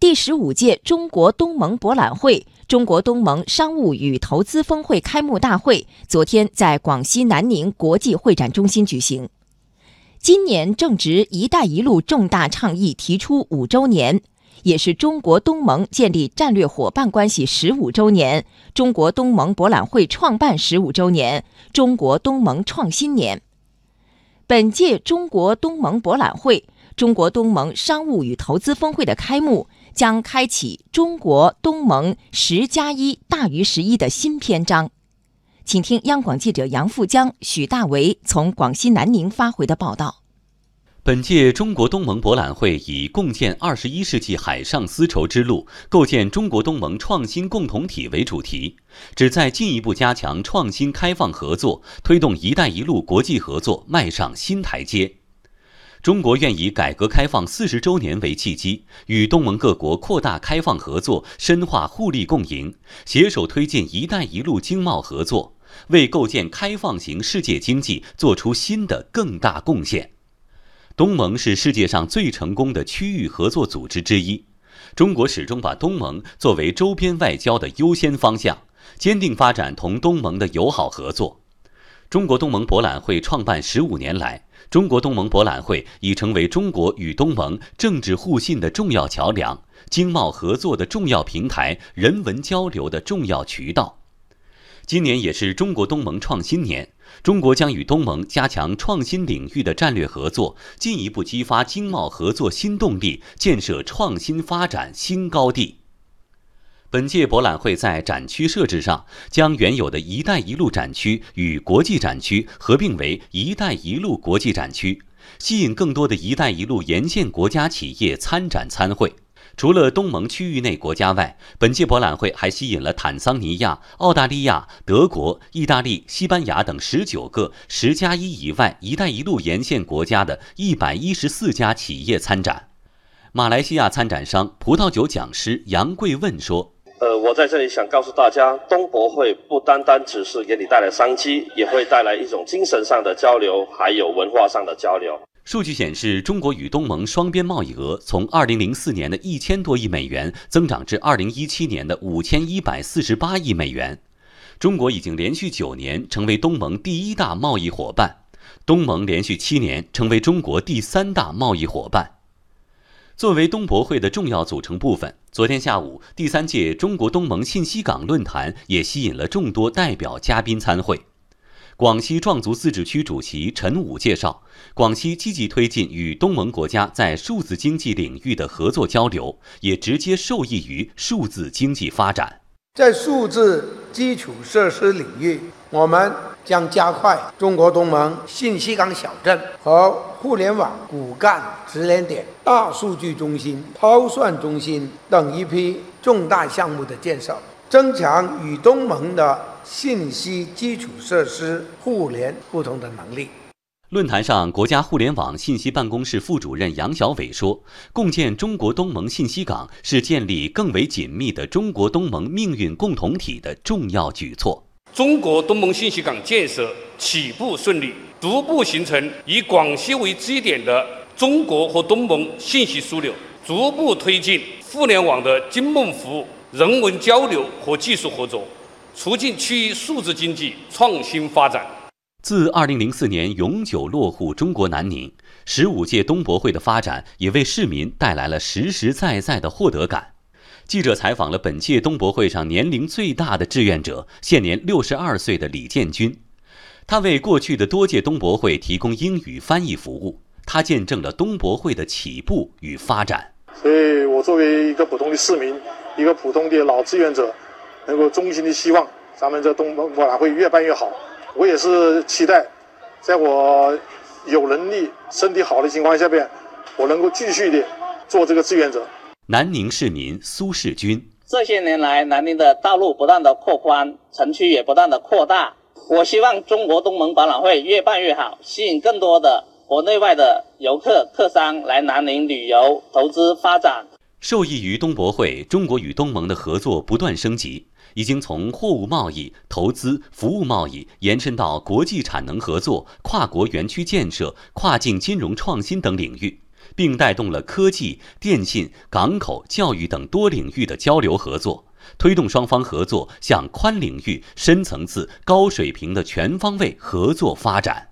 第15届中国东盟博览会、中国东盟商务与投资峰会开幕大会昨天在广西南宁国际会展中心举行。今年正值“一带一路”重大倡议提出5周年，也是中国东盟建立战略伙伴关系15周年、中国东盟博览会创办15周年、中国东盟创新年。本届中国东盟博览会、中国东盟商务与投资峰会的开幕，将开启中国东盟10+1大于11的新篇章。请听央广记者杨富江、许大为从广西南宁发回的报道。本届中国东盟博览会以共建21世纪海上丝绸之路、构建中国东盟创新共同体为主题，旨在进一步加强创新开放合作，推动“一带一路”国际合作迈上新台阶。中国愿以改革开放40周年为契机，与东盟各国扩大开放合作，深化互利共赢，携手推进“一带一路”经贸合作，为构建开放型世界经济做出新的更大贡献。东盟是世界上最成功的区域合作组织之一，中国始终把东盟作为周边外交的优先方向，坚定发展同东盟的友好合作。中国东盟博览会创办15年来，中国东盟博览会已成为中国与东盟政治互信的重要桥梁，经贸合作的重要平台，人文交流的重要渠道。今年也是中国东盟创新年，中国将与东盟加强创新领域的战略合作，进一步激发经贸合作新动力，建设创新发展新高地。本届博览会在展区设置上，将原有的“一带一路”展区与国际展区合并为“一带一路”国际展区，吸引更多的“一带一路”沿线国家企业参展参会。除了东盟区域内国家外，本届博览会还吸引了坦桑尼亚、澳大利亚、德国、意大利、西班牙等19个10+1以外“一带一路”沿线国家的114家企业参展。马来西亚参展商、葡萄酒讲师杨贵问说：我在这里想告诉大家，东博会不单单只是给你带来商机，也会带来一种精神上的交流，还有文化上的交流。数据显示，中国与东盟双边贸易额从2004年的1000多亿美元增长至2017年的5148亿美元。中国已经连续9年成为东盟第1大贸易伙伴，东盟连续7年成为中国第3大贸易伙伴。作为东博会的重要组成部分，昨天下午，第3届中国东盟信息港论坛也吸引了众多代表嘉宾参会。广西壮族自治区主席陈武介绍，广西积极推进与东盟国家在数字经济领域的合作交流，也直接受益于数字经济发展。在数字基础设施领域，我们将加快中国东盟信息港小镇和互联网骨干直连点、大数据中心、超算中心等一批重大项目的建设，增强与东盟的信息基础设施互联互通的能力。论坛上，国家互联网信息办公室副主任杨晓伟说，共建中国东盟信息港是建立更为紧密的中国东盟命运共同体的重要举措。中国东盟信息港建设起步顺利，逐步形成以广西为基点的中国和东盟信息枢纽，逐步推进互联网的经贸服务、人文交流和技术合作，促进区域数字经济创新发展。自2004年永久落户中国南宁，15届东博会的发展也为市民带来了实实在在的获得感。记者采访了本届东博会上年龄最大的志愿者，现年62岁的李建军，他为过去的多届东博会提供英语翻译服务，他见证了东博会的起步与发展。所以我作为一个普通的市民，一个普通的老志愿者，能够衷心的希望咱们这东盟博览会越办越好。我也是期待，在我有能力、身体好的情况下边，我能够继续的做这个志愿者。南宁市民苏世军，这些年来，南宁的道路不断的拓宽，城区也不断的扩大。我希望中国东盟博览会越办越好，吸引更多的国内外的游客、客商来南宁旅游、投资发展。受益于东博会，中国与东盟的合作不断升级，已经从货物贸易、投资、服务贸易延伸到国际产能合作、跨国园区建设、跨境金融创新等领域，并带动了科技、电信、港口、教育等多领域的交流合作，推动双方合作向宽领域、深层次、高水平的全方位合作发展。